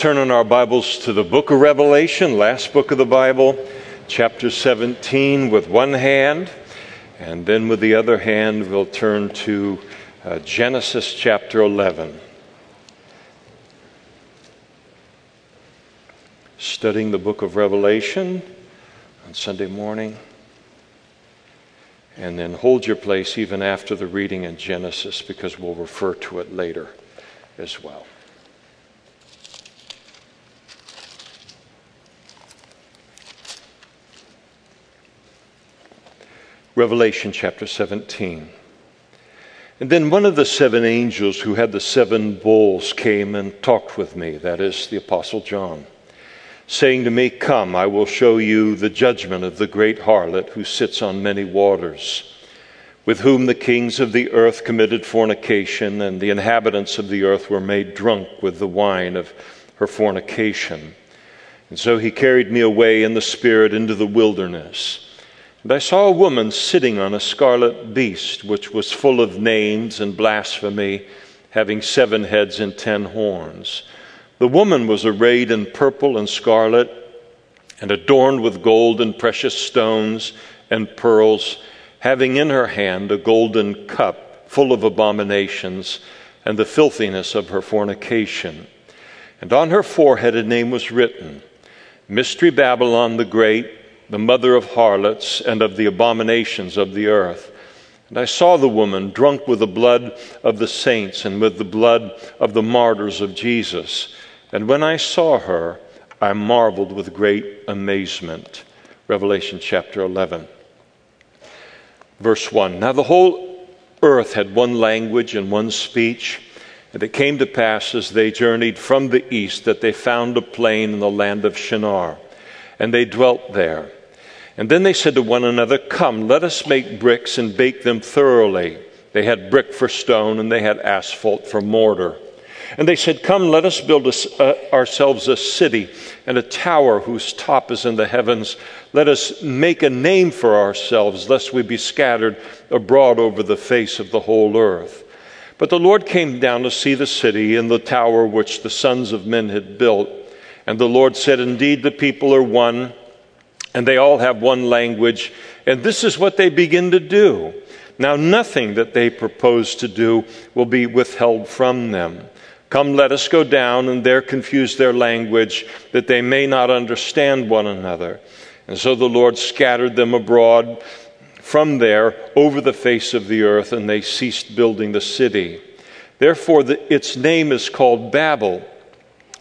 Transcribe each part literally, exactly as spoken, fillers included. Turn in our Bibles to the book of Revelation, last book of the Bible, chapter seventeen with one hand, and then with the other hand we'll turn to uh, Genesis chapter eleven. Studying the book of Revelation on Sunday morning, and then hold your place even after the reading in Genesis because we'll refer to it later as well. Revelation chapter seventeen. And then one of the seven angels who had the seven bowls came and talked with me, that is the Apostle John, saying to me, "Come, I will show you the judgment of the great harlot who sits on many waters, with whom the kings of the earth committed fornication, and the inhabitants of the earth were made drunk with the wine of her fornication. And so he carried me away in the spirit into the wilderness. And I saw a woman sitting on a scarlet beast, which was full of names and blasphemy, having seven heads and ten horns. The woman was arrayed in purple and scarlet, and adorned with gold and precious stones and pearls, having in her hand a golden cup full of abominations and the filthiness of her fornication. And on her forehead a name was written, Mystery Babylon the Great, the mother of harlots and of the abominations of the earth. And I saw the woman drunk with the blood of the saints and with the blood of the martyrs of Jesus. And when I saw her, I marveled with great amazement." Revelation chapter eleven, verse one. Now the whole earth had one language and one speech. And it came to pass as they journeyed from the east that they found a plain in the land of Shinar, and they dwelt there. And then they said to one another, "Come, let us make bricks and bake them thoroughly." They had brick for stone, and they had asphalt for mortar. And they said, "Come, let us build a, uh, ourselves a city and a tower whose top is in the heavens. Let us make a name for ourselves, lest we be scattered abroad over the face of the whole earth." But the Lord came down to see the city and the tower which the sons of men had built. And the Lord said, "Indeed, the people are one, and they all have one language, and this is what they begin to do. Now nothing that they propose to do will be withheld from them. Come, let us go down and there confuse their language, that they may not understand one another." And so the Lord scattered them abroad from there over the face of the earth, and they ceased building the city. Therefore the, its name is called Babel,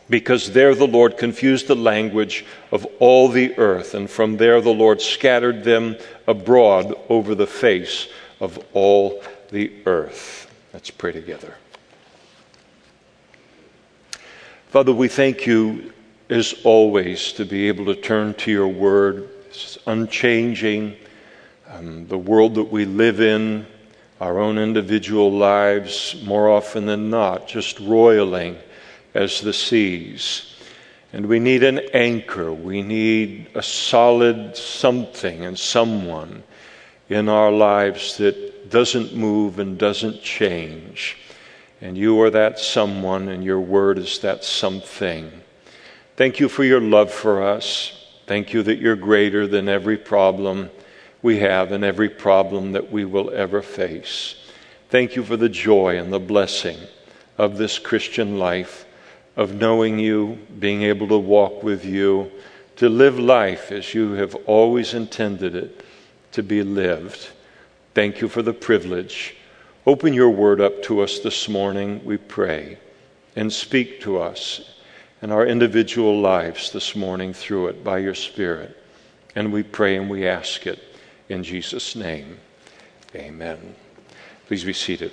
because there the Lord confused the language of all the earth, and from there the Lord scattered them abroad over the face of all the earth. Let's pray together. Father, we thank you as always to be able to turn to your word. It's unchanging. Um, the world that we live in, our own individual lives, more often than not, just roiling as the seas. And we need an anchor. We need a solid something and someone in our lives that doesn't move and doesn't change. And you are that someone, and your word is that something. Thank you for your love for us. Thank you that you're greater than every problem we have and every problem that we will ever face. Thank you for the joy and the blessing of this Christian life, of knowing you, being able to walk with you, to live life as you have always intended it to be lived. Thank you for the privilege. Open your word up to us this morning, we pray, and speak to us in our individual lives this morning through it by your Spirit. And we pray and we ask it in Jesus' name. Amen. Please be seated.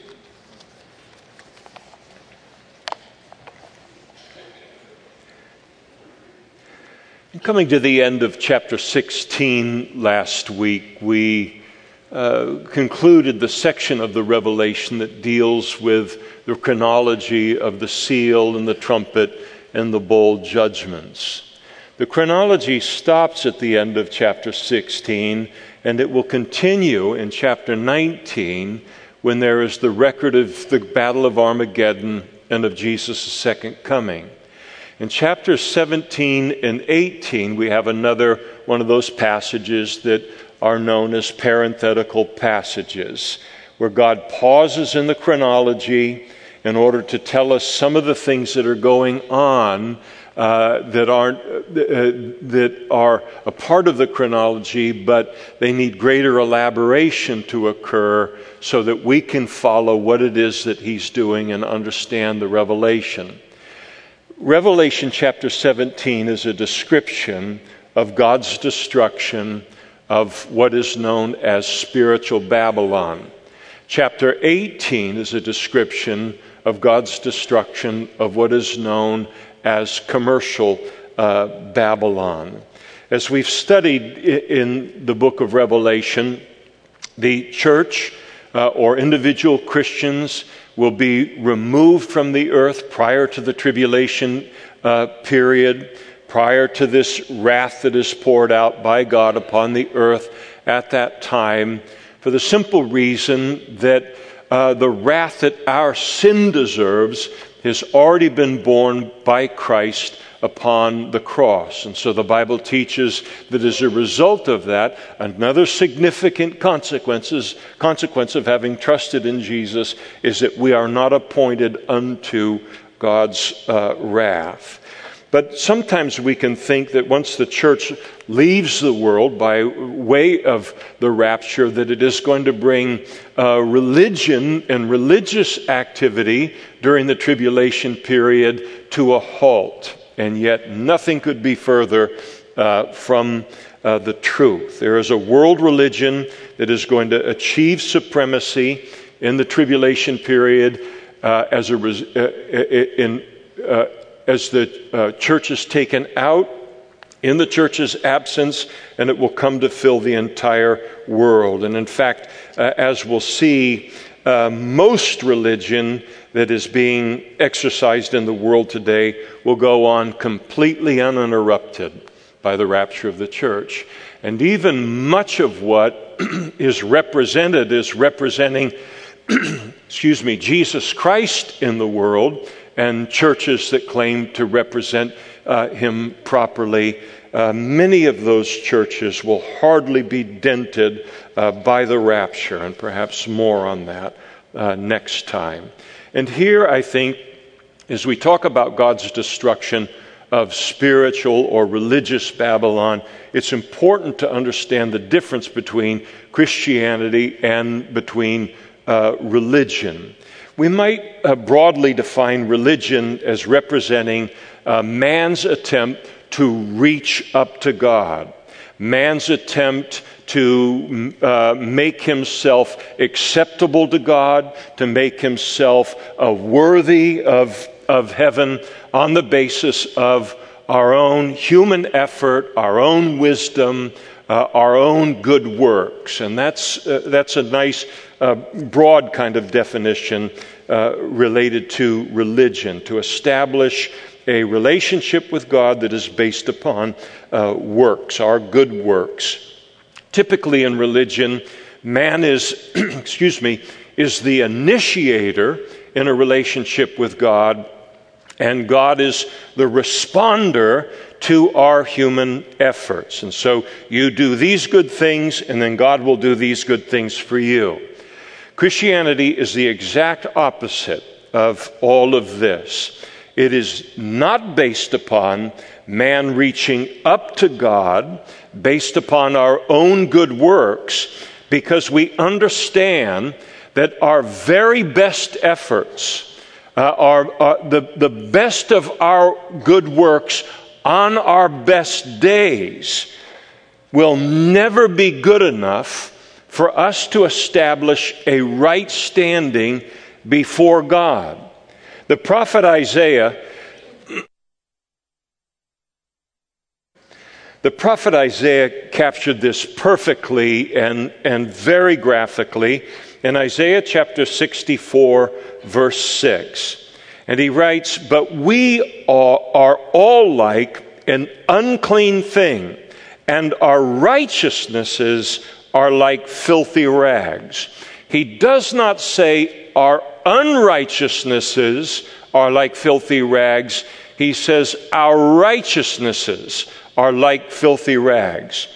Coming to the end of chapter sixteen last week, we uh, concluded the section of the Revelation that deals with the chronology of the seal and the trumpet and the bowl judgments. The chronology stops at the end of chapter sixteen, and it will continue in chapter nineteen when there is the record of the Battle of Armageddon and of Jesus' second coming. In chapters seventeen and eighteen, we have another one of those passages that are known as parenthetical passages, where God pauses in the chronology in order to tell us some of the things that are going on uh, that aren't uh, that are a part of the chronology, but they need greater elaboration to occur so that we can follow what it is that he's doing and understand the revelation. Revelation chapter seventeen is a description of God's destruction of what is known as spiritual Babylon. Chapter eighteen is a description of God's destruction of what is known as commercial uh, Babylon. As we've studied in the book of Revelation, the church uh, or individual Christians will be removed from the earth prior to the tribulation uh, period, prior to this wrath that is poured out by God upon the earth at that time, for the simple reason that uh, the wrath that our sin deserves has already been borne by Christ upon the cross. And so the Bible teaches that as a result of that, another significant consequences, consequence of having trusted in Jesus is that we are not appointed unto God's uh, wrath. But sometimes we can think that once the church leaves the world by way of the rapture, that it is going to bring uh, religion and religious activity during the tribulation period to a halt. And yet nothing could be further uh, from uh, the truth. There is a world religion that is going to achieve supremacy in the tribulation period uh, as a res- uh, in uh, as the uh, church is taken out in the church's absence, and it will come to fill the entire world. And in fact, uh, as we'll see, uh, most religion that is being exercised in the world today will go on completely uninterrupted by the rapture of the church. And even much of what is represented is representing, excuse me, Jesus Christ in the world, and churches that claim to represent uh, him properly. Uh, many of those churches will hardly be dented uh, by the rapture, and perhaps more on that uh, next time. And here, I think, as we talk about God's destruction of spiritual or religious Babylon, it's important to understand the difference between Christianity and between uh, religion. We might uh, broadly define religion as representing uh, man's attempt to reach up to God, man's attempt to uh, make himself acceptable to God, to make himself uh, worthy of, of heaven on the basis of our own human effort, our own wisdom, Uh, our own good works. And that's uh, that's a nice uh, broad kind of definition uh, related to religion, to establish a relationship with God that is based upon uh, works, our good works. Typically in religion, man is, excuse me, is the initiator in a relationship with God, and God is the responder to our human efforts. And so you do these good things, and then God will do these good things for you. Christianity is the exact opposite of all of this. It is not based upon man reaching up to God, based upon our own good works, because we understand that our very best efforts Uh, our, uh, the, the best of our good works on our best days will never be good enough for us to establish a right standing before God. The prophet Isaiah, the prophet Isaiah captured this perfectly and, and very graphically in Isaiah chapter sixty-four, verse six. And he writes, "But we are all like an unclean thing, and our righteousnesses are like filthy rags." He does not say our unrighteousnesses are like filthy rags. he says, our righteousnesses are like filthy rags.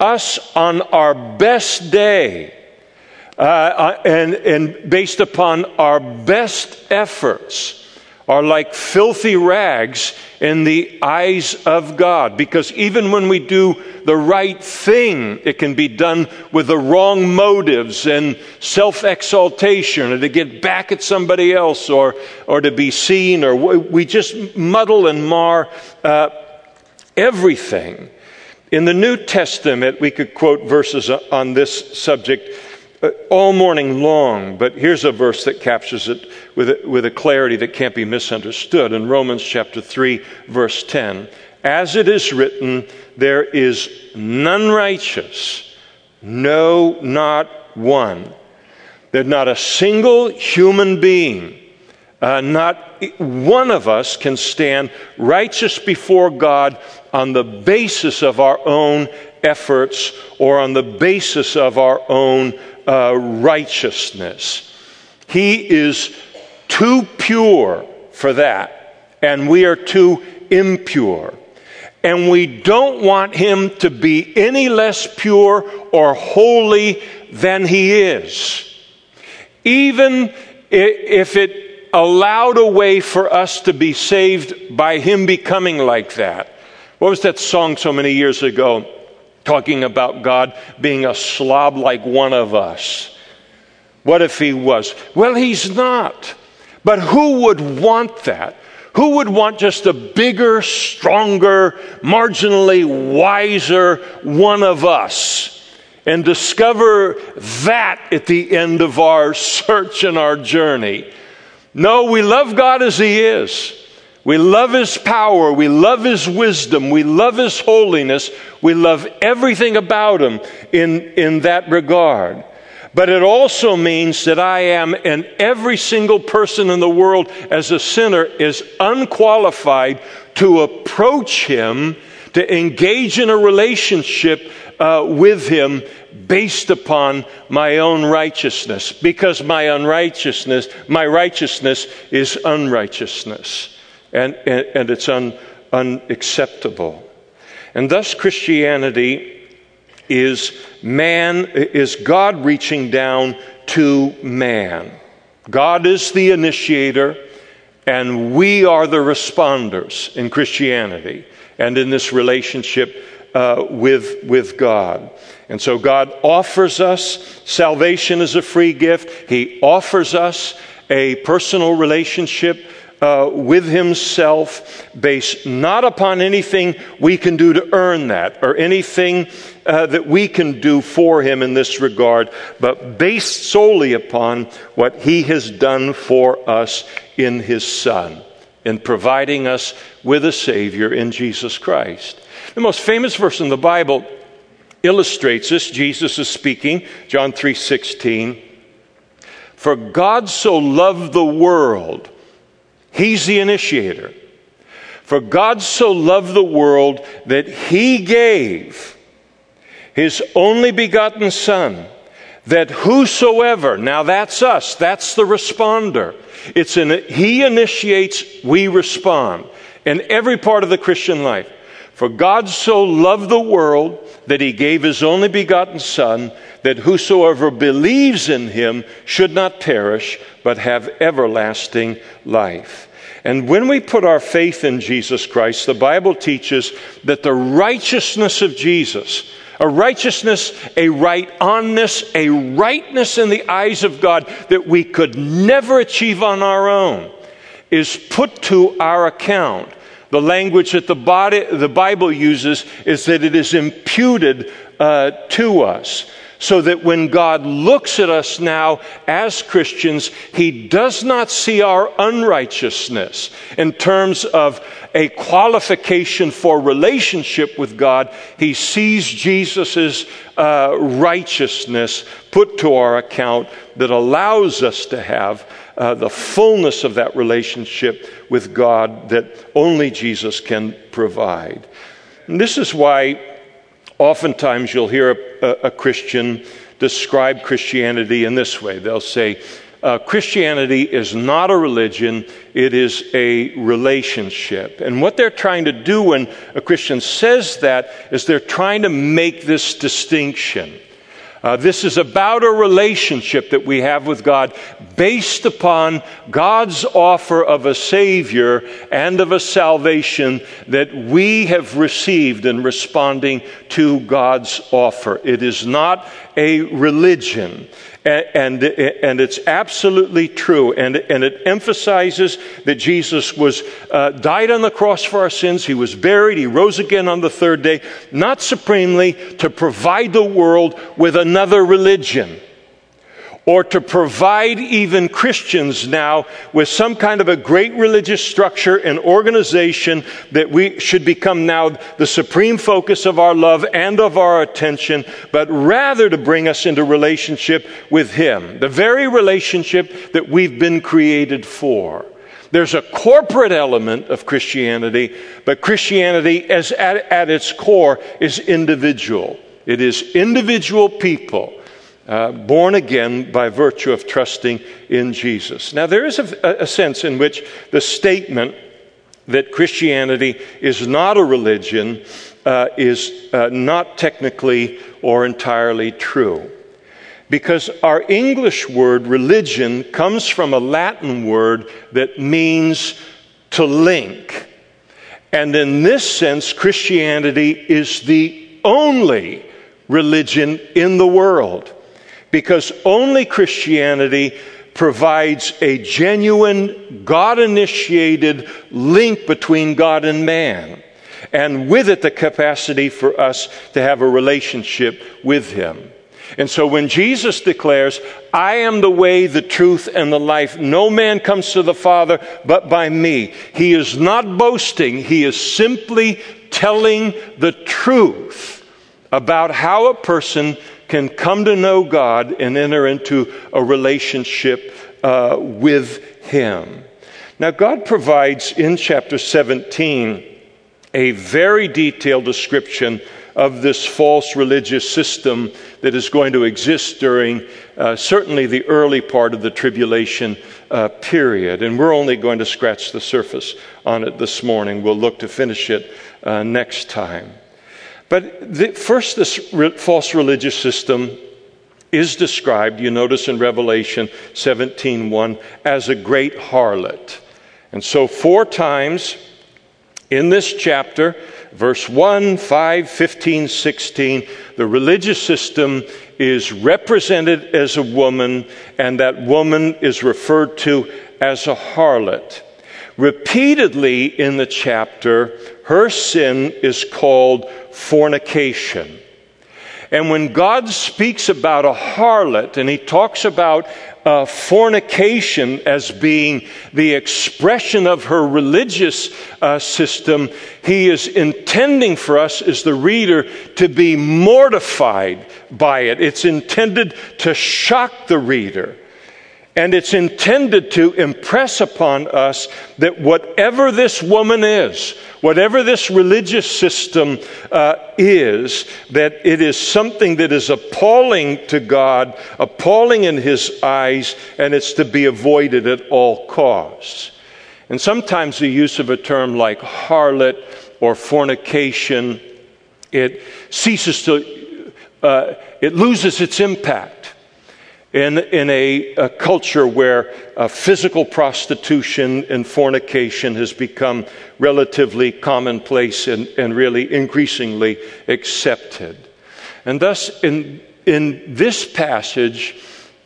Us on our best day, uh, and, and based upon our best efforts, are like filthy rags in the eyes of God. Because even when we do the right thing, it can be done with the wrong motives and self-exaltation, or to get back at somebody else, or or to be seen, or we just muddle and mar uh, everything. In the New Testament, we could quote verses on this subject all morning long, but here's a verse that captures it with a, with a clarity that can't be misunderstood. In Romans chapter three, verse ten, as it is written, there is none righteous, no, not one. There's not a single human being. Uh, not one of us can stand righteous before God on the basis of our own efforts or on the basis of our own Uh, righteousness. He is too pure for that, and we are too impure. And we don't want him to be any less pure or holy than he is, even if it allowed a way for us to be saved by him becoming like that. What was that song so many years ago? Talking about God being a slob like one of us. What if he was? Well, he's not. But who would want that? Who would want just a bigger, stronger, marginally wiser one of us? And discover that at the end of our search and our journey. No, we love God as he is. We love his power, we love his wisdom, we love his holiness, we love everything about him in, in that regard. But it also means that I am, and every single person in the world as a sinner is unqualified to approach him, to engage in a relationship uh, with him based upon my own righteousness, because my unrighteousness, my righteousness is unrighteousness. And, and, and it's un, unacceptable. And thus Christianity is man, is God reaching down to man. God is the initiator, and we are the responders in Christianity and in this relationship uh, with, with God. And so God offers us salvation as a free gift. He offers us a personal relationship Uh, with himself, based not upon anything we can do to earn that, or anything uh, that we can do for him in this regard, but based solely upon what he has done for us in his Son, in providing us with a Savior in Jesus Christ. The most famous verse in the Bible illustrates this. Jesus is speaking, John three sixteen, for God so loved the world. He's the initiator. For God so loved the world that he gave his only begotten Son, that whosoever, now that's us, that's the responder. It's in it, he initiates, we respond in every part of the Christian life. For God so loved the world that he gave his only begotten Son, that whosoever believes in him should not perish, but have everlasting life. And when we put our faith in Jesus Christ, the Bible teaches that the righteousness of Jesus, a righteousness, a right-onness, a rightness in the eyes of God that we could never achieve on our own, is put to our account. The language that the, body, the Bible uses is that it is imputed uh, to us, so that when God looks at us now as Christians, he does not see our unrighteousness in terms of a qualification for relationship with God. He sees Jesus' uh, righteousness put to our account that allows us to have Uh, the fullness of that relationship with God that only Jesus can provide. And this is why oftentimes you'll hear a, a, a Christian describe Christianity in this way. They'll say, Uh, Christianity is not a religion, it is a relationship. And what they're trying to do when a Christian says that is they're trying to make this distinction. Uh, this is about a relationship that we have with God based upon God's offer of a Savior and of a salvation that we have received in responding to God's offer. It is not a religion. And, and, and it's absolutely true, and, and it emphasizes that Jesus was uh, died on the cross for our sins. He was buried. He rose again on the third day, not supremely to provide the world with another religion or to provide even Christians now with some kind of a great religious structure and organization that we should become now the supreme focus of our love and of our attention, but rather to bring us into relationship with Him, the very relationship that we've been created for. There's a corporate element of Christianity, but Christianity as at, at its core is individual. It is individual people Uh, born again by virtue of trusting in Jesus. Now, there is a, a sense in which the statement that Christianity is not a religion uh, is uh, not technically or entirely true, because our English word religion comes from a Latin word that means to link. And in this sense, Christianity is the only religion in the world, because only Christianity provides a genuine, God-initiated link between God and man, and with it the capacity for us to have a relationship with Him. And so when Jesus declares, "I am the way, the truth, and the life. No man comes to the Father but by me," He is not boasting. He is simply telling the truth about how a person can come to know God and enter into a relationship uh, with Him. Now, God provides in chapter seventeen a very detailed description of this false religious system that is going to exist during uh, certainly the early part of the tribulation uh, period. And we're only going to scratch the surface on it this morning. We'll look to finish it uh, next time. But the, first, this re- false religious system is described, you notice in Revelation seventeen one, as a great harlot. And so four times in this chapter, verse one, five, fifteen, sixteen, the religious system is represented as a woman, and that woman is referred to as a harlot. Repeatedly in the chapter, her sin is called fornication. And when God speaks about a harlot, and He talks about uh, fornication as being the expression of her religious uh, system, He is intending for us as the reader to be mortified by it. It's intended to shock the reader. And it's intended to impress upon us that whatever this woman is, whatever this religious system uh, is, that it is something that is appalling to God, appalling in His eyes, and it's to be avoided at all costs. And sometimes the use of a term like harlot or fornication, it ceases to, uh, it loses its impact. In, in a, a culture where uh, physical prostitution and fornication has become relatively commonplace and, and really increasingly accepted. And thus, in, in this passage,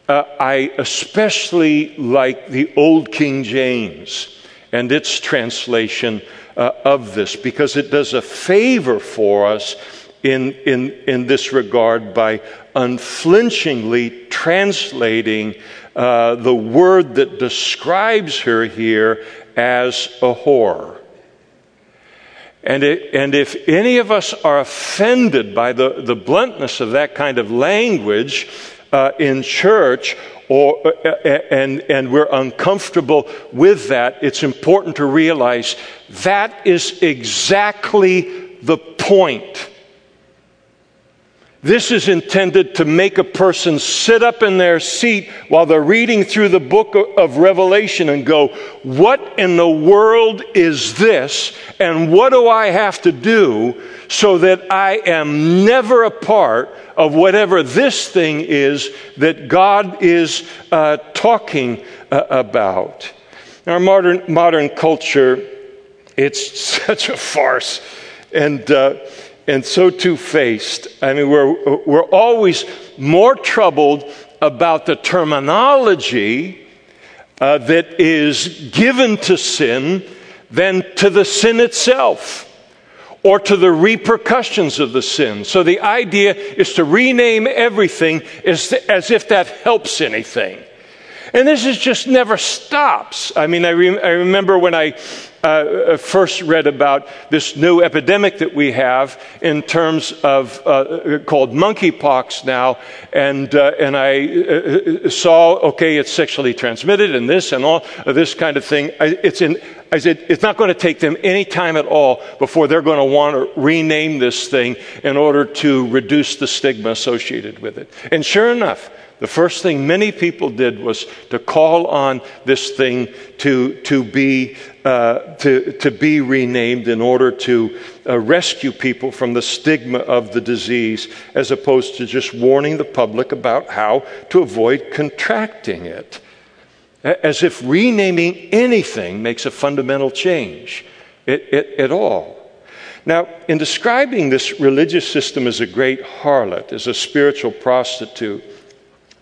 uh, I especially like the Old King James and its translation uh, of this, because it does a favor for us in, in, in this regard by unflinchingly translating uh, the word that describes her here as a whore. And, it, and if any of us are offended by the, the bluntness of that kind of language uh, in church, or uh, and, and we're uncomfortable with that, it's important to realize that is exactly the point. This is intended to make a person sit up in their seat while they're reading through the book of Revelation and go, what in the world is this? And what do I have to do so that I am never a part of whatever this thing is that God is uh, talking uh, about? In our modern, modern culture, it's such a farce. And... Uh, And so two-faced. I mean, we're we're always more troubled about the terminology uh, that is given to sin than to the sin itself or to the repercussions of the sin. So the idea is to rename everything as, as if that helps anything. And this is just never stops. I mean, I, re- I remember when I uh, first read about this new epidemic that we have in terms of uh, called monkeypox now, and uh, and I uh, saw okay, it's sexually transmitted and this and all uh, this kind of thing. I, it's in. I said it's not going to take them any time at all before they're going to want to rename this thing in order to reduce the stigma associated with it. And sure enough, the first thing many people did was to call on this thing to to be uh, to to be renamed in order to uh, rescue people from the stigma of the disease, as opposed to just warning the public about how to avoid contracting it. As if renaming anything makes a fundamental change at all. Now, in describing this religious system as a great harlot, as a spiritual prostitute,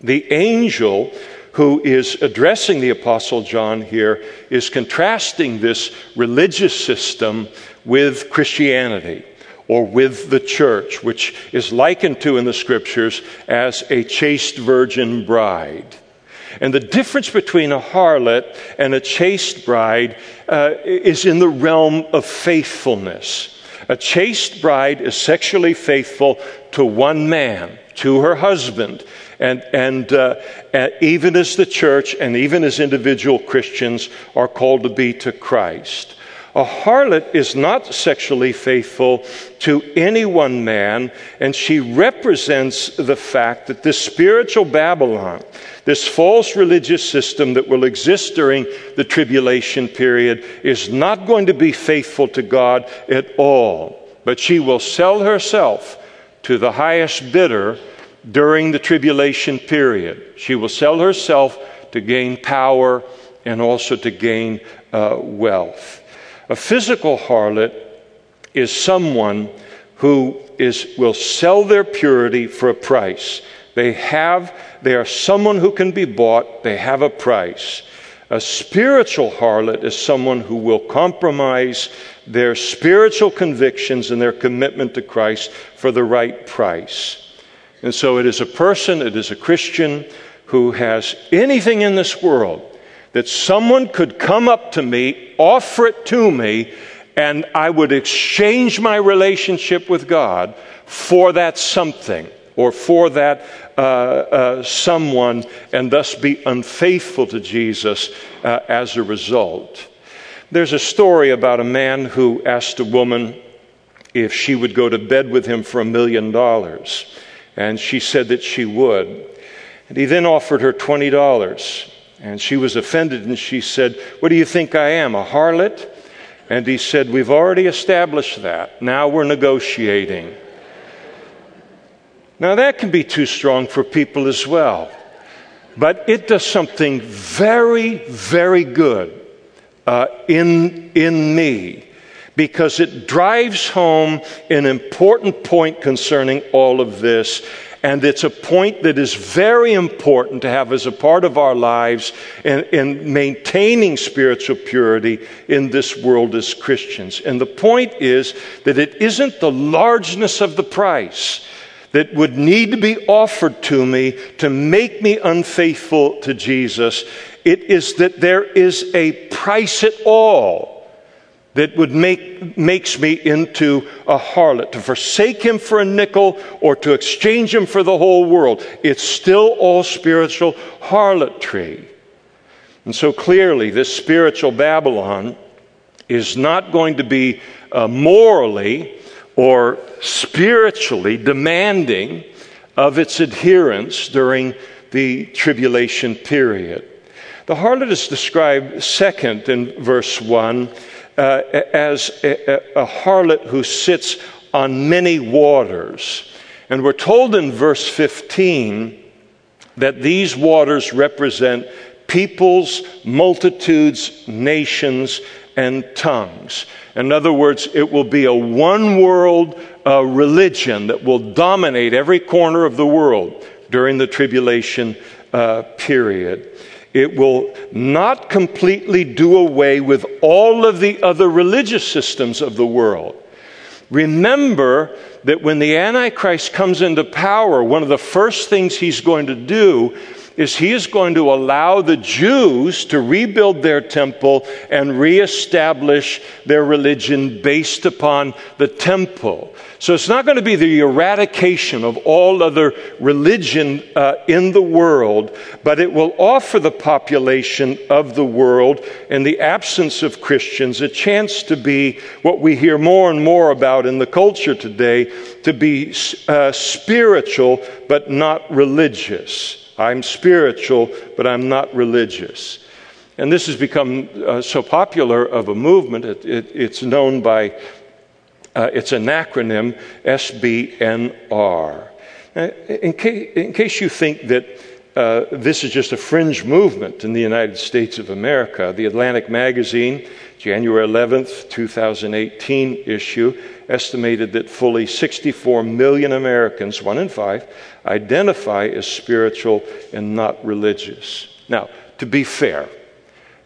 the angel who is addressing the Apostle John here is contrasting this religious system with Christianity or with the church, which is likened to in the scriptures as a chaste virgin bride. And the difference between a harlot and a chaste bride uh, is in the realm of faithfulness. A chaste bride is sexually faithful to one man, to her husband, And and uh, even as the church and even as individual Christians are called to be to Christ. A harlot is not sexually faithful to any one man, and she represents the fact that this spiritual Babylon, this false religious system that will exist during the tribulation period, is not going to be faithful to God at all. But she will sell herself to the highest bidder during the tribulation period. She will sell herself to gain power and also to gain uh, wealth. A physical harlot is someone who is will sell their purity for a price. They have, they are someone who can be bought. They have a price. A spiritual harlot is someone who will compromise their spiritual convictions and their commitment to Christ for the right price. And so it is a person, it is a Christian who has anything in this world that someone could come up to me, offer it to me, and I would exchange my relationship with God for that something or for that uh, uh, someone, and thus be unfaithful to Jesus uh, as a result. There's a story about a man who asked a woman if she would go to bed with him for a million dollars. And she said that she would. And he then offered her twenty dollars. And she was offended, and she said, "What do you think I am, a harlot?" And he said, "We've already established that. Now we're negotiating." Now that can be too strong for people as well. But it does something very, very good uh, in, in me, because it drives home an important point concerning all of this. And it's a point that is very important to have as a part of our lives in, in maintaining spiritual purity in this world as Christians. And the point is that it isn't the largeness of the price that would need to be offered to me to make me unfaithful to Jesus. It is that there is a price at all that would make makes me into a harlot. To forsake him for a nickel or to exchange him for the whole world, it's still all spiritual harlotry. And so clearly this spiritual Babylon is not going to be uh, morally or spiritually demanding of its adherents during the tribulation period. The harlot is described second in verse one uh, as a, a, a harlot who sits on many waters. And we're told in verse fifteen that these waters represent peoples, multitudes, nations, and tongues. In other words, it will be a one-world uh, religion that will dominate every corner of the world during the tribulation uh, period. It will not completely do away with all of the other religious systems of the world. Remember that when the Antichrist comes into power, one of the first things he's going to do is he is going to allow the Jews to rebuild their temple and reestablish their religion based upon the temple. So it's not going to be the eradication of all other religion uh, in the world, but it will offer the population of the world, in the absence of Christians, a chance to be what we hear more and more about in the culture today, to be uh, spiritual but not religious. I'm spiritual, but I'm not religious. And this has become uh, so popular of a movement, it, it, it's known by, uh, it's an acronym, S B N R. In, ca- in case you think that uh, this is just a fringe movement in the United States of America, the Atlantic Magazine, January eleventh, twenty eighteen issue, estimated that fully sixty-four million Americans, one in five, identify as spiritual and not religious. Now, to be fair,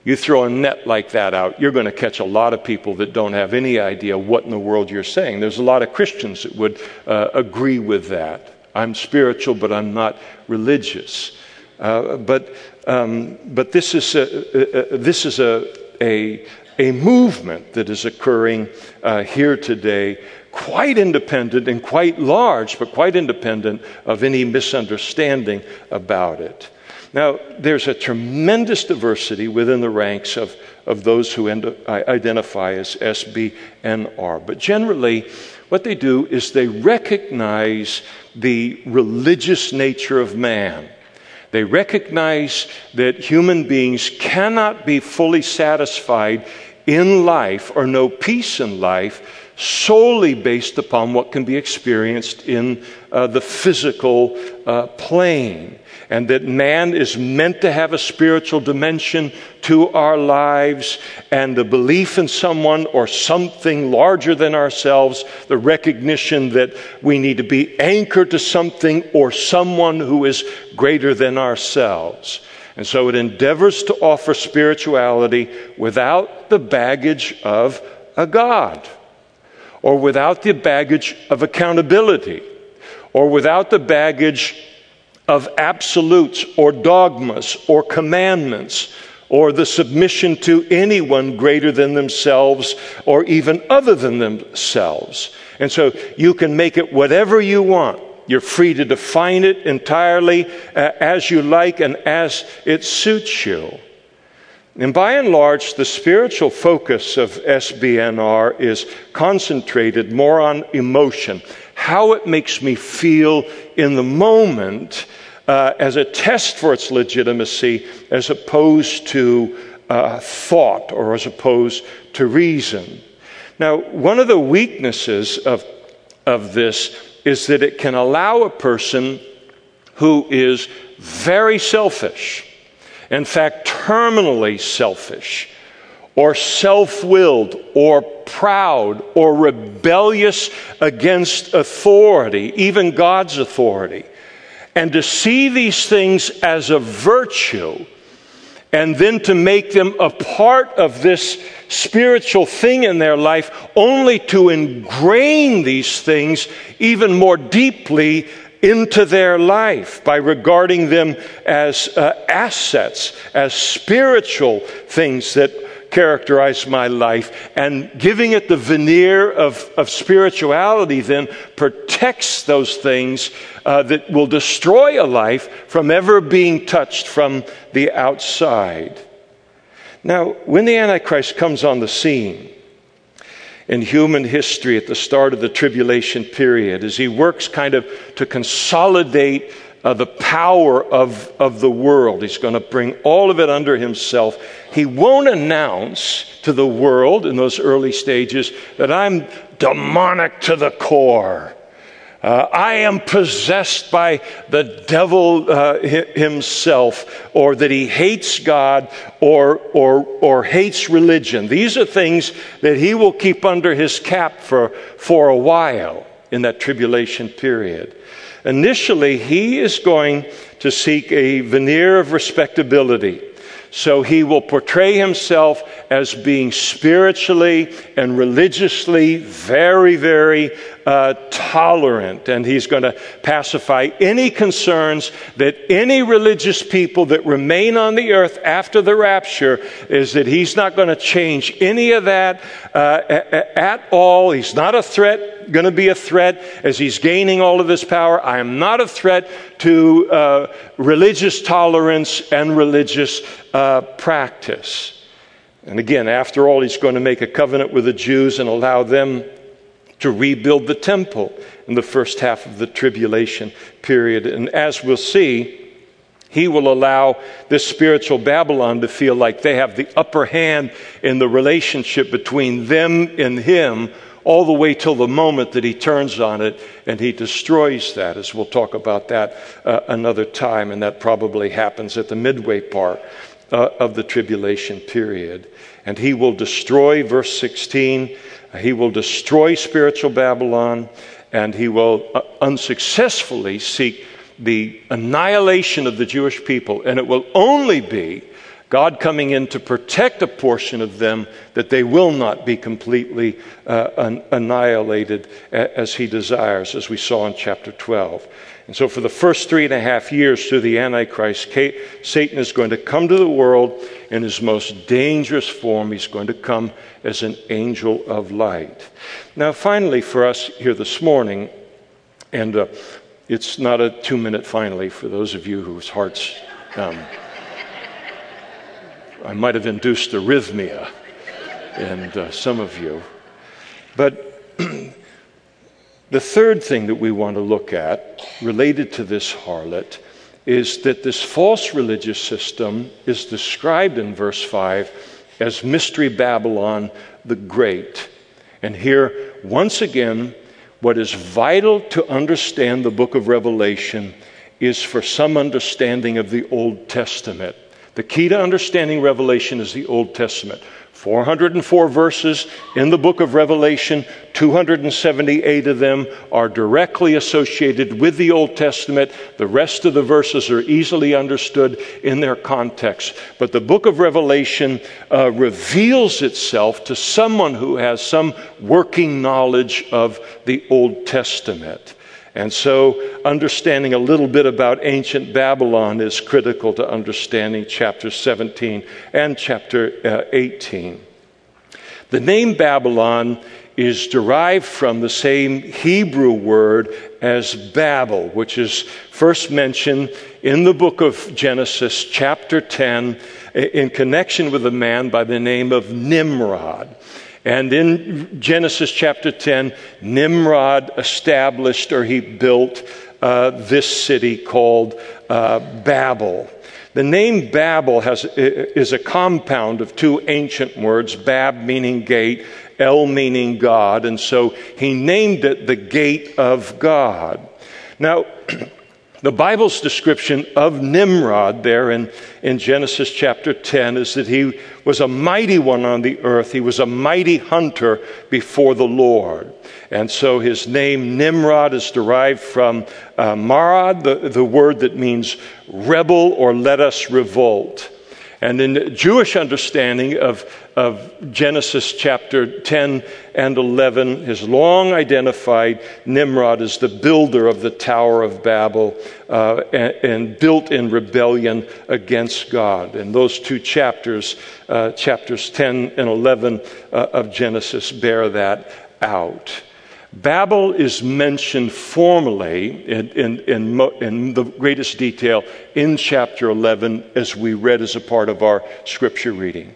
you throw a net like that out, you're going to catch a lot of people that don't have any idea what in the world you're saying. There's a lot of Christians that would uh, agree with that. I'm spiritual, but I'm not religious. Uh, but um, but this is a, a, a this is a a a movement that is occurring uh, here today, quite independent and quite large, but quite independent of any misunderstanding about it. Now, there's a tremendous diversity within the ranks of, of those who end, identify as S B N R. But generally, what they do is they recognize the religious nature of man. They recognize that human beings cannot be fully satisfied in life or know peace in life solely based upon what can be experienced in uh, the physical uh, plane, and that man is meant to have a spiritual dimension to our lives, and the belief in someone or something larger than ourselves, the recognition that we need to be anchored to something or someone who is greater than ourselves. And so it endeavors to offer spirituality without the baggage of a God, or without the baggage of accountability, or without the baggage of absolutes or dogmas or commandments, or the submission to anyone greater than themselves or even other than themselves. And so you can make it whatever you want. You're free to define it entirely uh, as you like and as it suits you. And by and large, the spiritual focus of S B N R is concentrated more on emotion, how it makes me feel in the moment uh, as a test for its legitimacy, as opposed to uh, thought or as opposed to reason. Now, one of the weaknesses of, of this is that it can allow a person who is very selfish, in fact, terminally selfish, or self-willed, or proud, or rebellious against authority, even God's authority. And to see these things as a virtue, and then to make them a part of this spiritual thing in their life, only to ingrain these things even more deeply into their life by regarding them as uh, assets, as spiritual things that characterize my life, and giving it the veneer of, of spirituality then protects those things uh, that will destroy a life from ever being touched from the outside. Now, when the Antichrist comes on the scene, in human history at the start of the tribulation period, as he works kind of to consolidate Uh, the power of, of the world. He's going to bring all of it under himself. He won't announce to the world in those early stages that I'm demonic to the core. Uh, I am possessed by the devil uh, himself, or that he hates God or, or, or hates religion. These are things that he will keep under his cap for, for a while in that tribulation period. Initially, he is going to seek a veneer of respectability. So he will portray himself as being spiritually and religiously very, very uh, tolerant. And he's going to pacify any concerns that any religious people that remain on the earth after the rapture is that he's not going to change any of that uh, at all. He's not a threat, going to be a threat as he's gaining all of this power. I am not a threat to uh, religious tolerance and religious uh, practice. And again, after all, he's going to make a covenant with the Jews and allow them to rebuild the temple in the first half of the tribulation period. And as we'll see, he will allow this spiritual Babylon to feel like they have the upper hand in the relationship between them and him, all the way till the moment that he turns on it and he destroys that, as we'll talk about that uh, another time, and that probably happens at the midway part uh, of the tribulation period. And he will destroy, verse sixteen, he will destroy spiritual Babylon, and he will uh, unsuccessfully seek the annihilation of the Jewish people, and it will only be God coming in to protect a portion of them that they will not be completely uh, un- annihilated a- as he desires, as we saw in chapter twelve. And so for the first three and a half years through the Antichrist, K- Satan is going to come to the world in his most dangerous form. He's going to come as an angel of light. Now, finally, for us here this morning, and uh, it's not a two-minute finally for those of you whose hearts... Um, I might have induced arrhythmia in uh, some of you. But the third thing that we want to look at related to this harlot is that this false religious system is described in verse five as Mystery Babylon the Great. And here, once again, what is vital to understand the book of Revelation is for some understanding of the Old Testament. The key to understanding Revelation is the Old Testament. four hundred four verses in the book of Revelation, two hundred seventy-eight of them are directly associated with the Old Testament. The rest of the verses are easily understood in their context. But the book of Revelation uh, reveals itself to someone who has some working knowledge of the Old Testament. And so understanding a little bit about ancient Babylon is critical to understanding chapter seventeen and chapter uh, eighteen. The name Babylon is derived from the same Hebrew word as Babel, which is first mentioned in the book of Genesis, chapter ten, in connection with a man by the name of Nimrod. And in Genesis chapter ten, Nimrod established, or he built, uh, this city called uh, Babel. The name Babel has, is a compound of two ancient words, Bab meaning gate, El meaning God, and so he named it the Gate of God. Now, the Bible's description of Nimrod there in, in Genesis chapter ten is that he was a mighty one on the earth. He was a mighty hunter before the Lord. And so his name Nimrod is derived from uh, marad, the, the word that means rebel or let us revolt. And in the Jewish understanding of, of Genesis chapter ten and eleven is long identified Nimrod as the builder of the Tower of Babel uh, and, and built in rebellion against God. And those two chapters, uh, chapters ten and eleven uh, of Genesis, bear that out. Babel is mentioned formally in, in, in, mo- in the greatest detail in chapter eleven, as we read as a part of our scripture reading.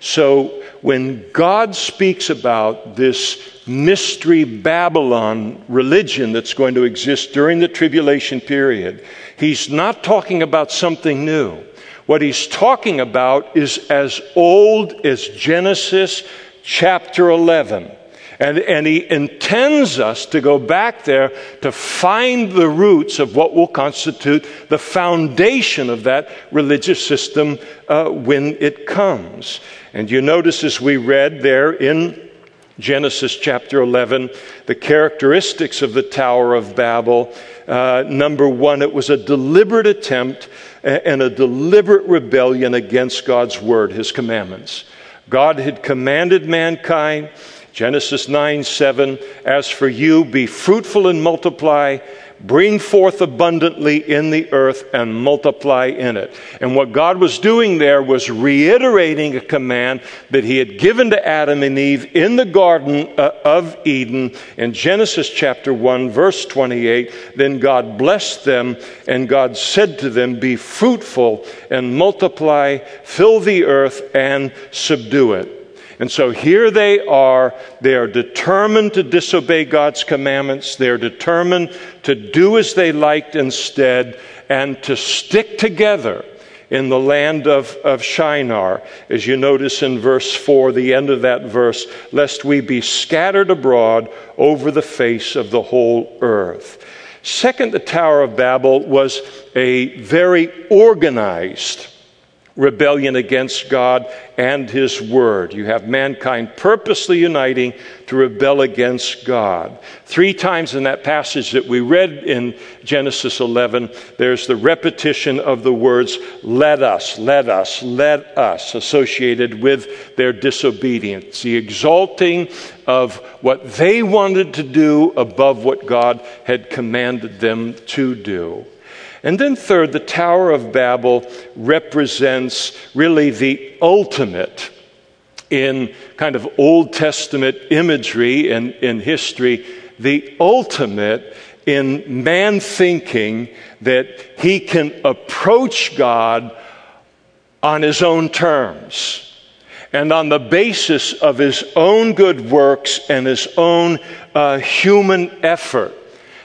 So when God speaks about this mystery Babylon religion that's going to exist during the tribulation period, he's not talking about something new. What he's talking about is as old as Genesis chapter eleven. And, and he intends us to go back there to find the roots of what will constitute the foundation of that religious system uh, when it comes. And you notice, as we read there in Genesis chapter eleven, the characteristics of the Tower of Babel. Uh, number one, it was a deliberate attempt and a deliberate rebellion against God's word, his commandments. God had commanded mankind, Genesis nine seven, as for you, be fruitful and multiply, bring forth abundantly in the earth and multiply in it. And what God was doing there was reiterating a command that he had given to Adam and Eve in the Garden of Eden in Genesis chapter one, verse twenty-eight. Then God blessed them, and God said to them, be fruitful and multiply, fill the earth and subdue it. And so here they are, they are determined to disobey God's commandments, they are determined to do as they liked instead, and to stick together in the land of, of Shinar. As you notice in verse four, the end of that verse, lest we be scattered abroad over the face of the whole earth. Second, the Tower of Babel was a very organized rebellion against God and his word. You have mankind purposely uniting to rebel against God. Three times in that passage that we read in Genesis eleven, there's the repetition of the words, let us, let us, let us, associated with their disobedience, the exalting of what they wanted to do above what God had commanded them to do. And then third, the Tower of Babel represents really the ultimate in kind of Old Testament imagery and in history, the ultimate in man thinking that he can approach God on his own terms and on the basis of his own good works and his own uh, human effort.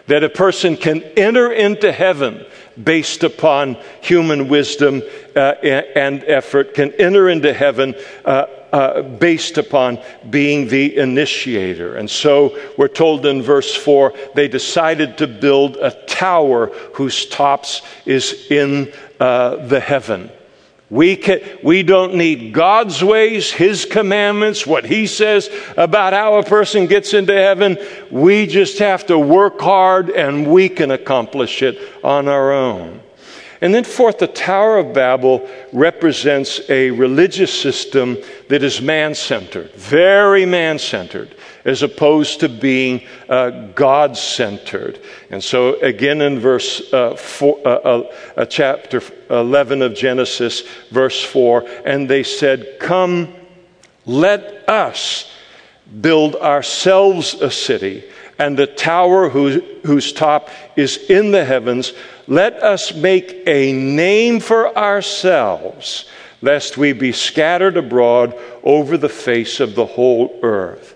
That a person can enter into heaven based upon human wisdom uh, and effort, can enter into heaven uh, uh, based upon being the initiator. And so we're told in verse four, they decided to build a tower whose tops is in uh, the heaven. We can, we don't need God's ways, his commandments, what he says about how a person gets into heaven. We just have to work hard and we can accomplish it on our own. And then fourth, the Tower of Babel represents a religious system that is man-centered, very man-centered, as opposed to being uh, God-centered. And so again in verse uh, four, uh, uh, uh, chapter eleven of Genesis, verse four, and they said, come, let us build ourselves a city and a tower whose, whose top is in the heavens. Let us make a name for ourselves, lest we be scattered abroad over the face of the whole earth.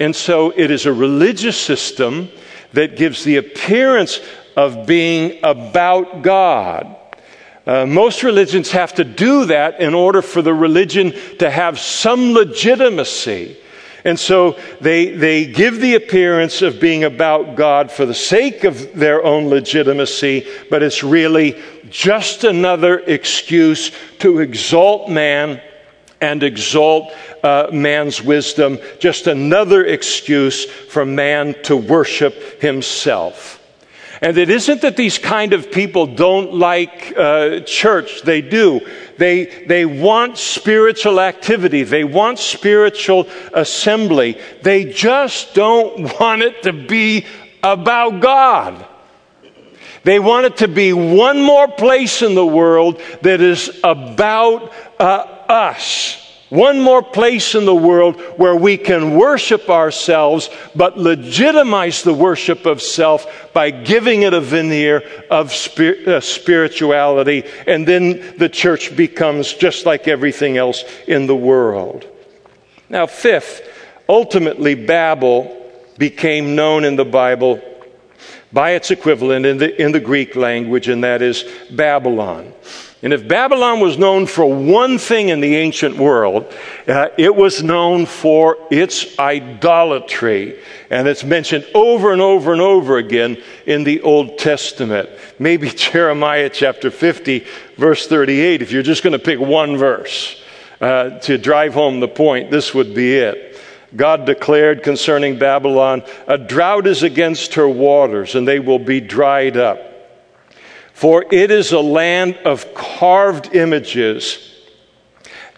And so it is a religious system that gives the appearance of being about God. Uh, most religions have to do that in order for the religion to have some legitimacy. And so they they give the appearance of being about God for the sake of their own legitimacy, but it's really just another excuse to exalt man and exalt uh, man's wisdom, just another excuse for man to worship himself. And it isn't that these kind of people don't like uh, church. They do. They they want spiritual activity. They want spiritual assembly. They just don't want it to be about God. They want it to be one more place in the world that is about uh, us. One more place in the world where we can worship ourselves, but legitimize the worship of self by giving it a veneer of spir- uh, spirituality, and then the church becomes just like everything else in the world. Now, fifth, ultimately Babel became known in the Bible by its equivalent in the, in the Greek language, and that is Babylon. And if Babylon was known for one thing in the ancient world, uh, it was known for its idolatry. And it's mentioned over and over and over again in the Old Testament. Maybe Jeremiah chapter fifty, verse thirty-eight, if you're just going to pick one verse uh, to drive home the point, this would be it. God declared concerning Babylon, "A drought is against her waters, and they will be dried up. For it is a land of carved images,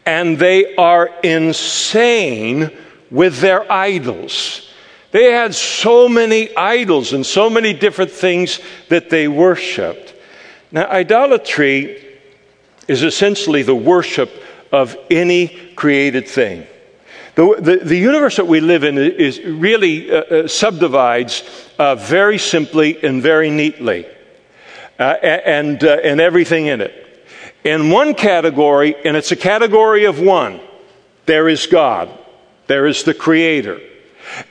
and they are insane with their idols." They had so many idols and so many different things that they worshiped. Now, idolatry is essentially the worship of any created thing. The, the, the universe that we live in is really uh, subdivides uh, very simply and very neatly. Uh, and uh, and everything in it. In one category, and it's a category of one, there is God. There is the Creator.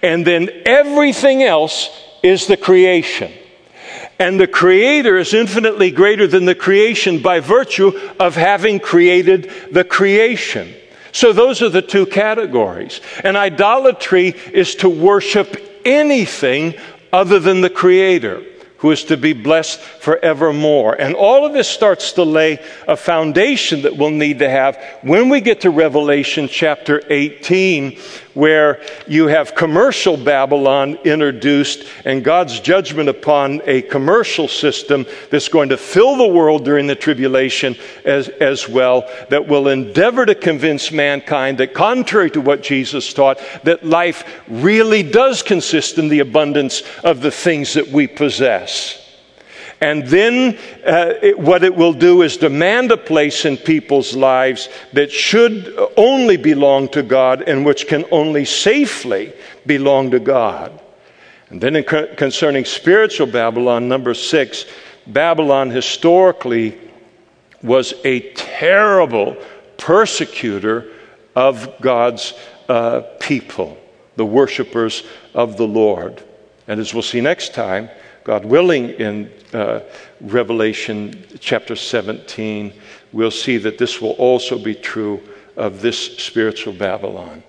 And then everything else is the creation. And the Creator is infinitely greater than the creation by virtue of having created the creation. So those are the two categories. And idolatry is to worship anything other than the Creator, who is to be blessed forevermore. And all of this starts to lay a foundation that we'll need to have when we get to Revelation chapter eighteen, where you have commercial Babylon introduced and God's judgment upon a commercial system that's going to fill the world during the tribulation as, as well, that will endeavor to convince mankind that, contrary to what Jesus taught, that life really does consist in the abundance of the things that we possess. And then uh, it, what it will do is demand a place in people's lives that should only belong to God and which can only safely belong to God. And then in co- concerning spiritual Babylon, number six, Babylon historically was a terrible persecutor of God's uh, people, the worshipers of the Lord. And as we'll see next time, God willing, in uh, Revelation chapter seventeen, we'll see that this will also be true of this spiritual Babylon.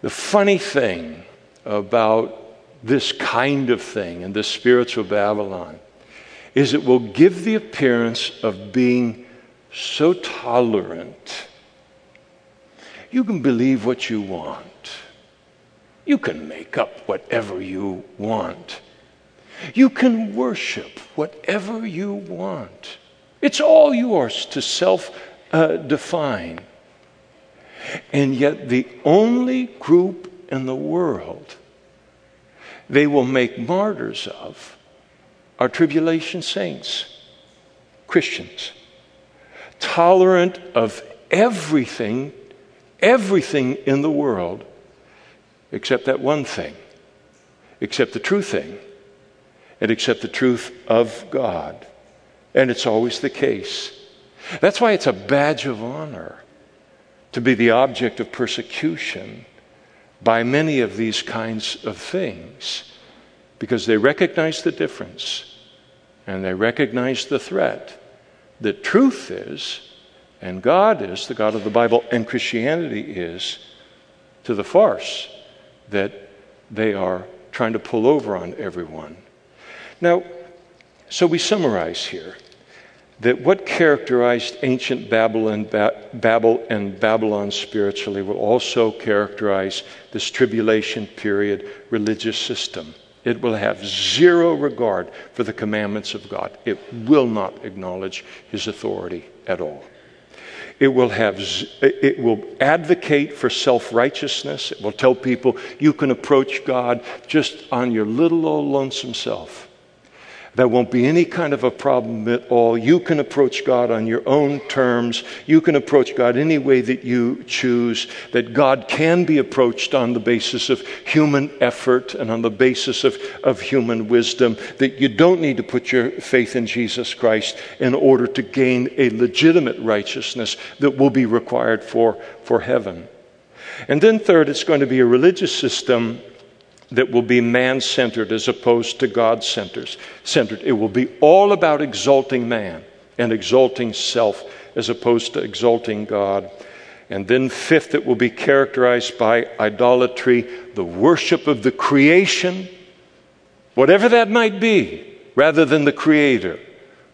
The funny thing about this kind of thing and this spiritual Babylon is it will give the appearance of being so tolerant. You can believe what you want. You can make up whatever you want. You can worship whatever you want. It's all yours to self-define. Uh, and yet the only group in the world they will make martyrs of are tribulation saints, Christians, tolerant of everything, everything in the world, except that one thing, except the true thing, and accept the truth of God. And it's always the case. That's why it's a badge of honor to be the object of persecution by many of these kinds of things, because they recognize the difference and they recognize the threat. The truth is, and God is, the God of the Bible and Christianity is, to the farce that they are trying to pull over on everyone. Now, so we summarize here that what characterized ancient Babel and, ba- Babel and Babylon spiritually will also characterize this tribulation period religious system. It will have zero regard for the commandments of God. It will not acknowledge His authority at all. It will have. It will advocate for self-righteousness. It will tell people you can approach God just on your little old lonesome self. There won't be any kind of a problem at all. You can approach God on your own terms. You can approach God any way that you choose, that God can be approached on the basis of human effort and on the basis of, of human wisdom, that you don't need to put your faith in Jesus Christ in order to gain a legitimate righteousness that will be required for, for heaven. And then third, it's going to be a religious system that will be man-centered as opposed to God-centered. It will be all about exalting man and exalting self as opposed to exalting God. And then fifth, it will be characterized by idolatry, the worship of the creation, whatever that might be, rather than the Creator,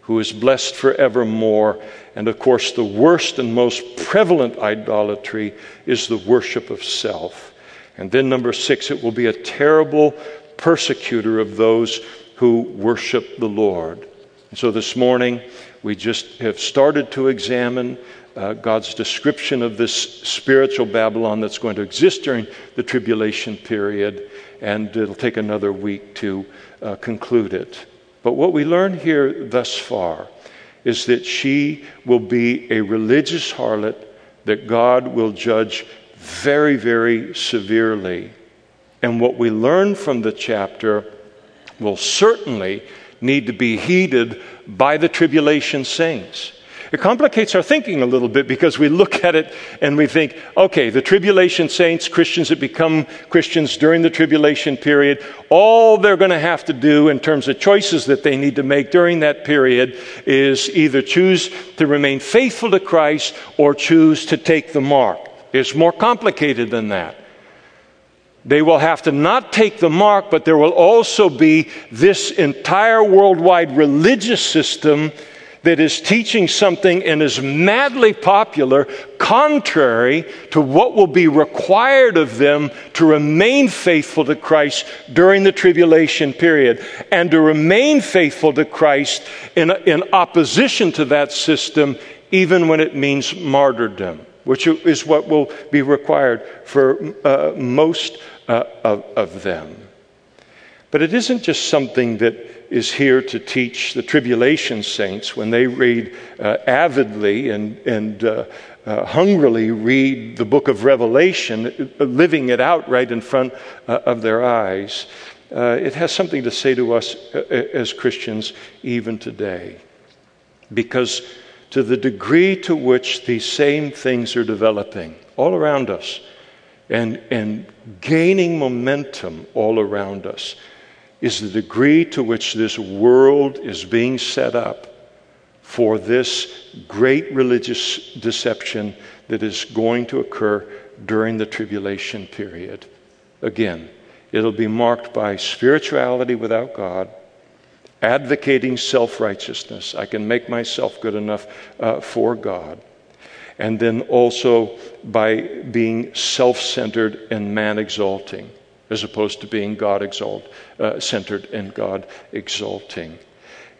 who is blessed forevermore. And of course, the worst and most prevalent idolatry is the worship of self. And then number six, it will be a terrible persecutor of those who worship the Lord. And so this morning, we just have started to examine uh, God's description of this spiritual Babylon that's going to exist during the tribulation period, and it'll take another week to uh, conclude it. But what we learn here thus far is that she will be a religious harlot that God will judge very, very severely. And what we learn from the chapter will certainly need to be heeded by the tribulation saints. It complicates our thinking a little bit because we look at it and we think, okay, the tribulation saints, Christians that become Christians during the tribulation period, all they're going to have to do in terms of choices that they need to make during that period is either choose to remain faithful to Christ or choose to take the mark. It's more complicated than that. They will have to not take the mark, but there will also be this entire worldwide religious system that is teaching something and is madly popular, contrary to what will be required of them to remain faithful to Christ during the tribulation period. And to remain faithful to Christ in, in opposition to that system, even when it means martyrdom, which is what will be required for uh, most uh, of, of them. But it isn't just something that is here to teach the tribulation saints when they read uh, avidly and, and uh, uh, hungrily read the book of Revelation, living it out right in front uh, of their eyes. Uh, it has something to say to us uh, as Christians even today. Because to the degree to which these same things are developing all around us and, and gaining momentum all around us is the degree to which this world is being set up for this great religious deception that is going to occur during the tribulation period. Again, it'll be marked by spirituality without God, advocating self-righteousness. I can make myself good enough uh, for God. And then also by being self-centered and man-exalting, as opposed to being God-exalted, uh, centered and God-exalting.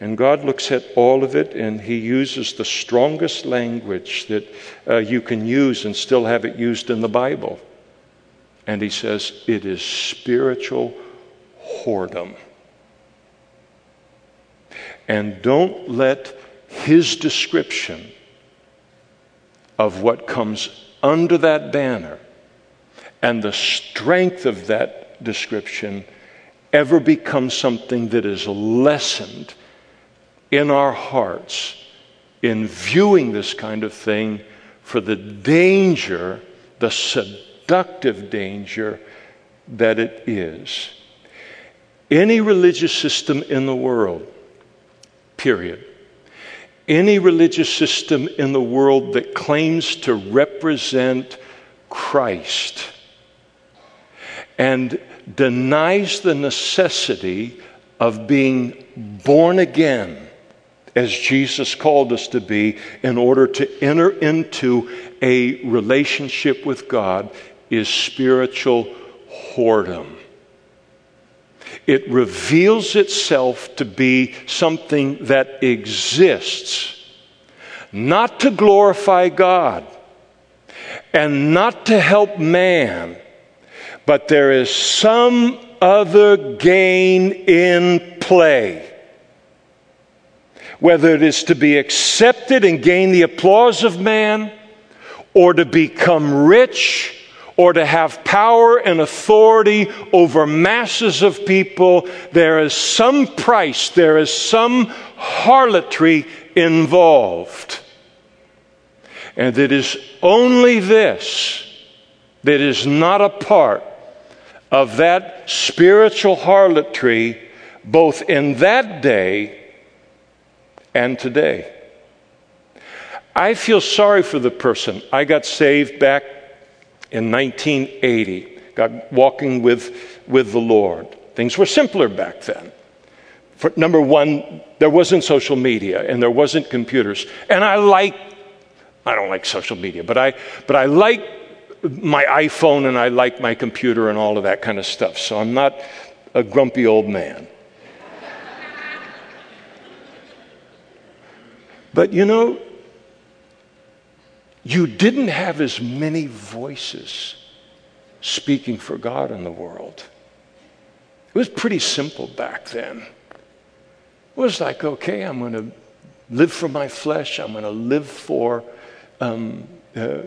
And God looks at all of it, and He uses the strongest language that uh, you can use and still have it used in the Bible. And He says, it is spiritual whoredom. And don't let His description of what comes under that banner and the strength of that description ever become something that is lessened in our hearts in viewing this kind of thing for the danger, the seductive danger that it is. Any religious system in the world, period. Any religious system in the world that claims to represent Christ and denies the necessity of being born again, as Jesus called us to be, in order to enter into a relationship with God, is spiritual whoredom. It reveals itself to be something that exists, not to glorify God and not to help man, but there is some other gain in play. whether it is to be accepted and gain the applause of man, or to become rich, or to have power and authority over masses of people, there is some price, there is some harlotry involved. And it is only this that is not a part of that spiritual harlotry, both in that day and today. I feel sorry for the person. I got saved back in nineteen eighty, got walking with, with the Lord. Things were simpler back then. For, number one, there wasn't social media and there wasn't computers. And I like, I don't like social media, but I, but I like my iPhone and I like my computer and all of that kind of stuff. So I'm not a grumpy old man. But you know, you didn't have as many voices speaking for God in the world. It was pretty simple back then. It was like, okay, I'm going to live for my flesh. I'm going to live for um, uh,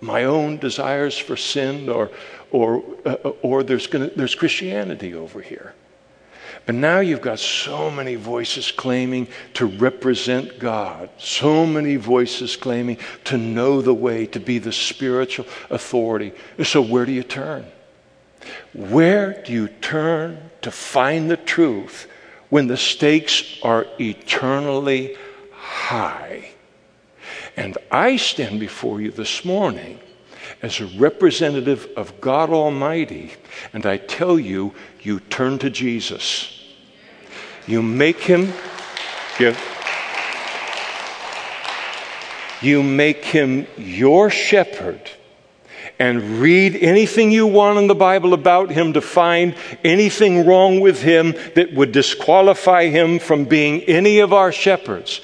my own desires for sin, or or uh, or there's gonna, there's Christianity over here. But now you've got so many voices claiming to represent God, so many voices claiming to know the way, to be the spiritual authority. So where do you turn? Where do you turn to find the truth when the stakes are eternally high? And I stand before you this morning as a representative of God Almighty, and I tell you, you turn to Jesus. You make him, you, you make him your shepherd, and read anything you want in the Bible about him to find anything wrong with him that would disqualify him from being any of our shepherds.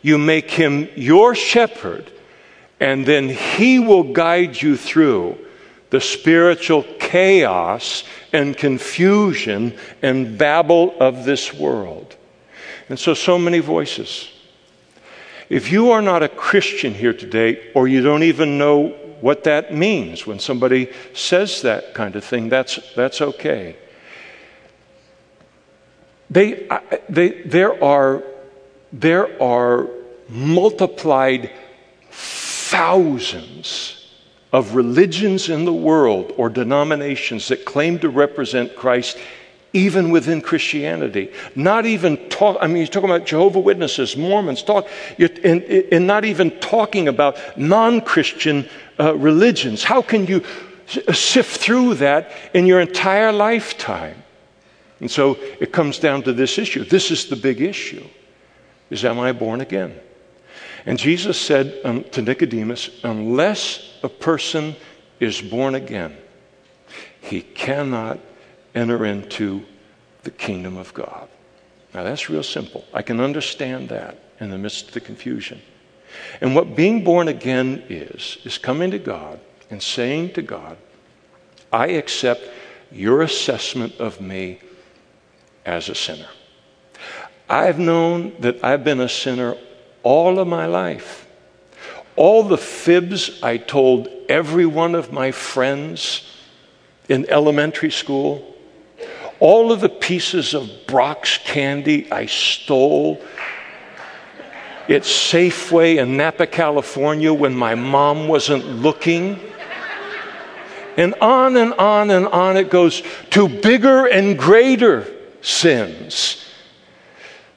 You make him your shepherd, and then he will guide you through the spiritual chaos and confusion and babble of this world. And so, so many voices. If you are not a Christian here today, or you don't even know what that means when somebody says that kind of thing, that's that's okay. They, they, there are, there are multiplied thousands of religions in the world, or denominations that claim to represent Christ, even within Christianity. Not even talk, I mean, you're talking about Jehovah's Witnesses, Mormons, talk, you're, and, and not even talking about non-Christian uh, religions. How can you sift through that in your entire lifetime? And so it comes down to this issue. This is the big issue, is am I born again? And Jesus said um, to Nicodemus, unless a person is born again, he cannot enter into the kingdom of God. Now that's real simple. I can understand that in the midst of the confusion. And what being born again is, is coming to God and saying to God, I accept your assessment of me as a sinner. I've known that I've been a sinner all of my life. All the fibs I told every one of my friends in elementary school, all of the pieces of Brock's candy I stole at Safeway in Napa, California when my mom wasn't looking, and on and on and on it goes to bigger and greater sins.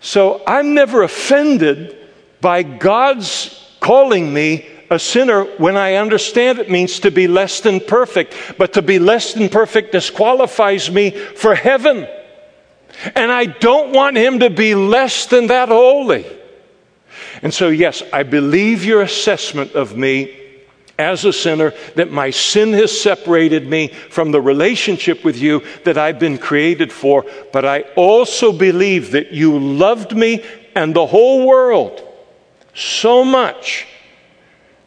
So I'm never offended by God's calling me a sinner when I understand it means to be less than perfect. But to be less than perfect disqualifies me for heaven. And I don't want him to be less than that holy. And so, yes, I believe your assessment of me as a sinner, that my sin has separated me from the relationship with you that I've been created for. But I also believe that you loved me and the whole world so much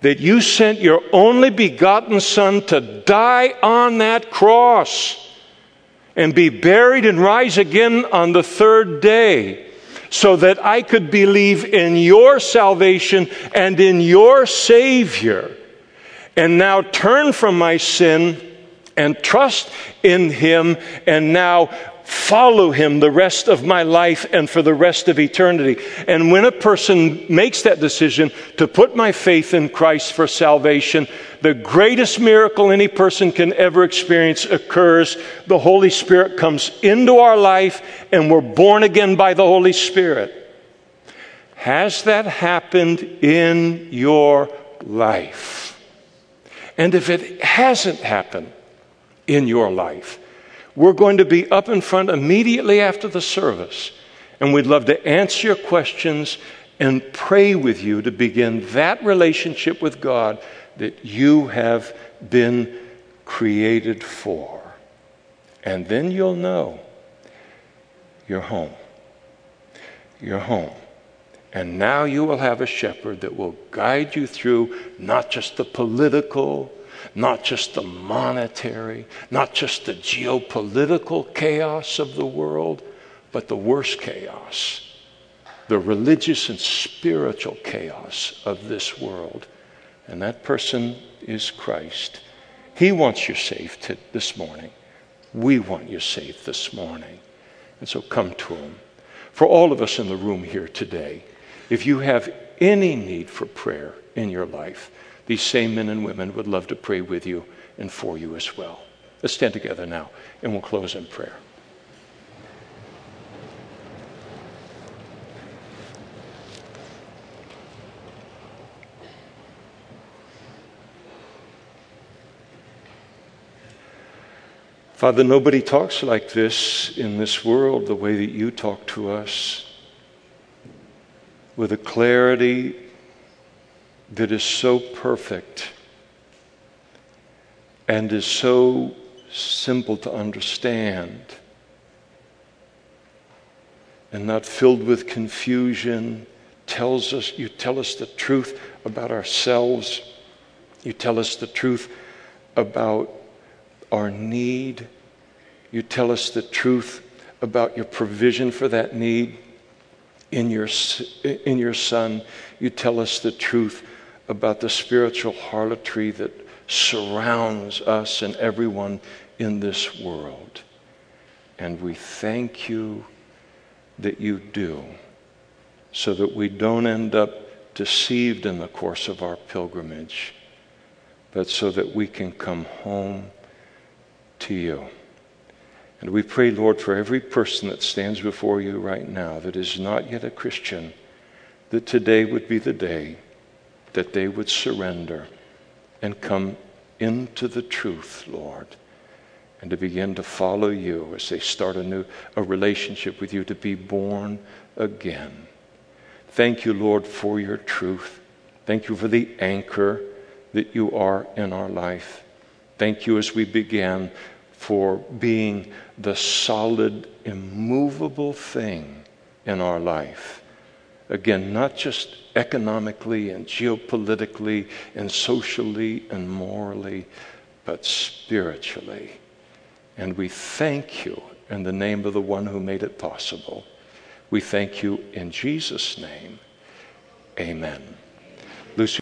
that you sent your only begotten Son to die on that cross and be buried and rise again on the third day, so that I could believe in your salvation and in your Savior, and now turn from my sin and trust in him, and now follow him the rest of my life and for the rest of eternity. And when a person makes that decision to put my faith in Christ for salvation, the greatest miracle any person can ever experience occurs. The Holy Spirit comes into our life and we're born again by the Holy Spirit. Has that happened in your life? And if it hasn't happened in your life, we're going to be up in front immediately after the service, and we'd love to answer your questions and pray with you to begin that relationship with God that you have been created for. And then you'll know you're home. You're home. And now you will have a shepherd that will guide you through not just the political, not just the monetary, not just the geopolitical chaos of the world, but the worst chaos, the religious and spiritual chaos of this world. And that person is Christ. He wants you saved this morning. We want you saved this morning. And so come to him. For all of us in the room here today, if you have any need for prayer in your life, these same men and women would love to pray with you and for you as well. Let's stand together now, and we'll close in prayer. Father, nobody talks like this in this world the way that you talk to us, with a clarity that is so perfect and is so simple to understand and not filled with confusion. Tells us, you tell us the truth about ourselves. You tell us the truth about our need. You tell us the truth about your provision for that need in your, in your Son. You tell us the truth about the spiritual harlotry that surrounds us and everyone in this world. And we thank you that you do, so that we don't end up deceived in the course of our pilgrimage, but so that we can come home to you. And we pray, Lord, for every person that stands before you right now that is not yet a Christian, that today would be the day that they would surrender and come into the truth, Lord, and to begin to follow you as they start a new a relationship with you, to be born again. Thank you, Lord, for your truth. Thank you for the anchor that you are in our life. Thank you, as we began, for being the solid, immovable thing in our life. Again, not just economically and geopolitically and socially and morally, but spiritually. And we thank you in the name of the one who made it possible. We thank you in Jesus' name. Amen. Lucy.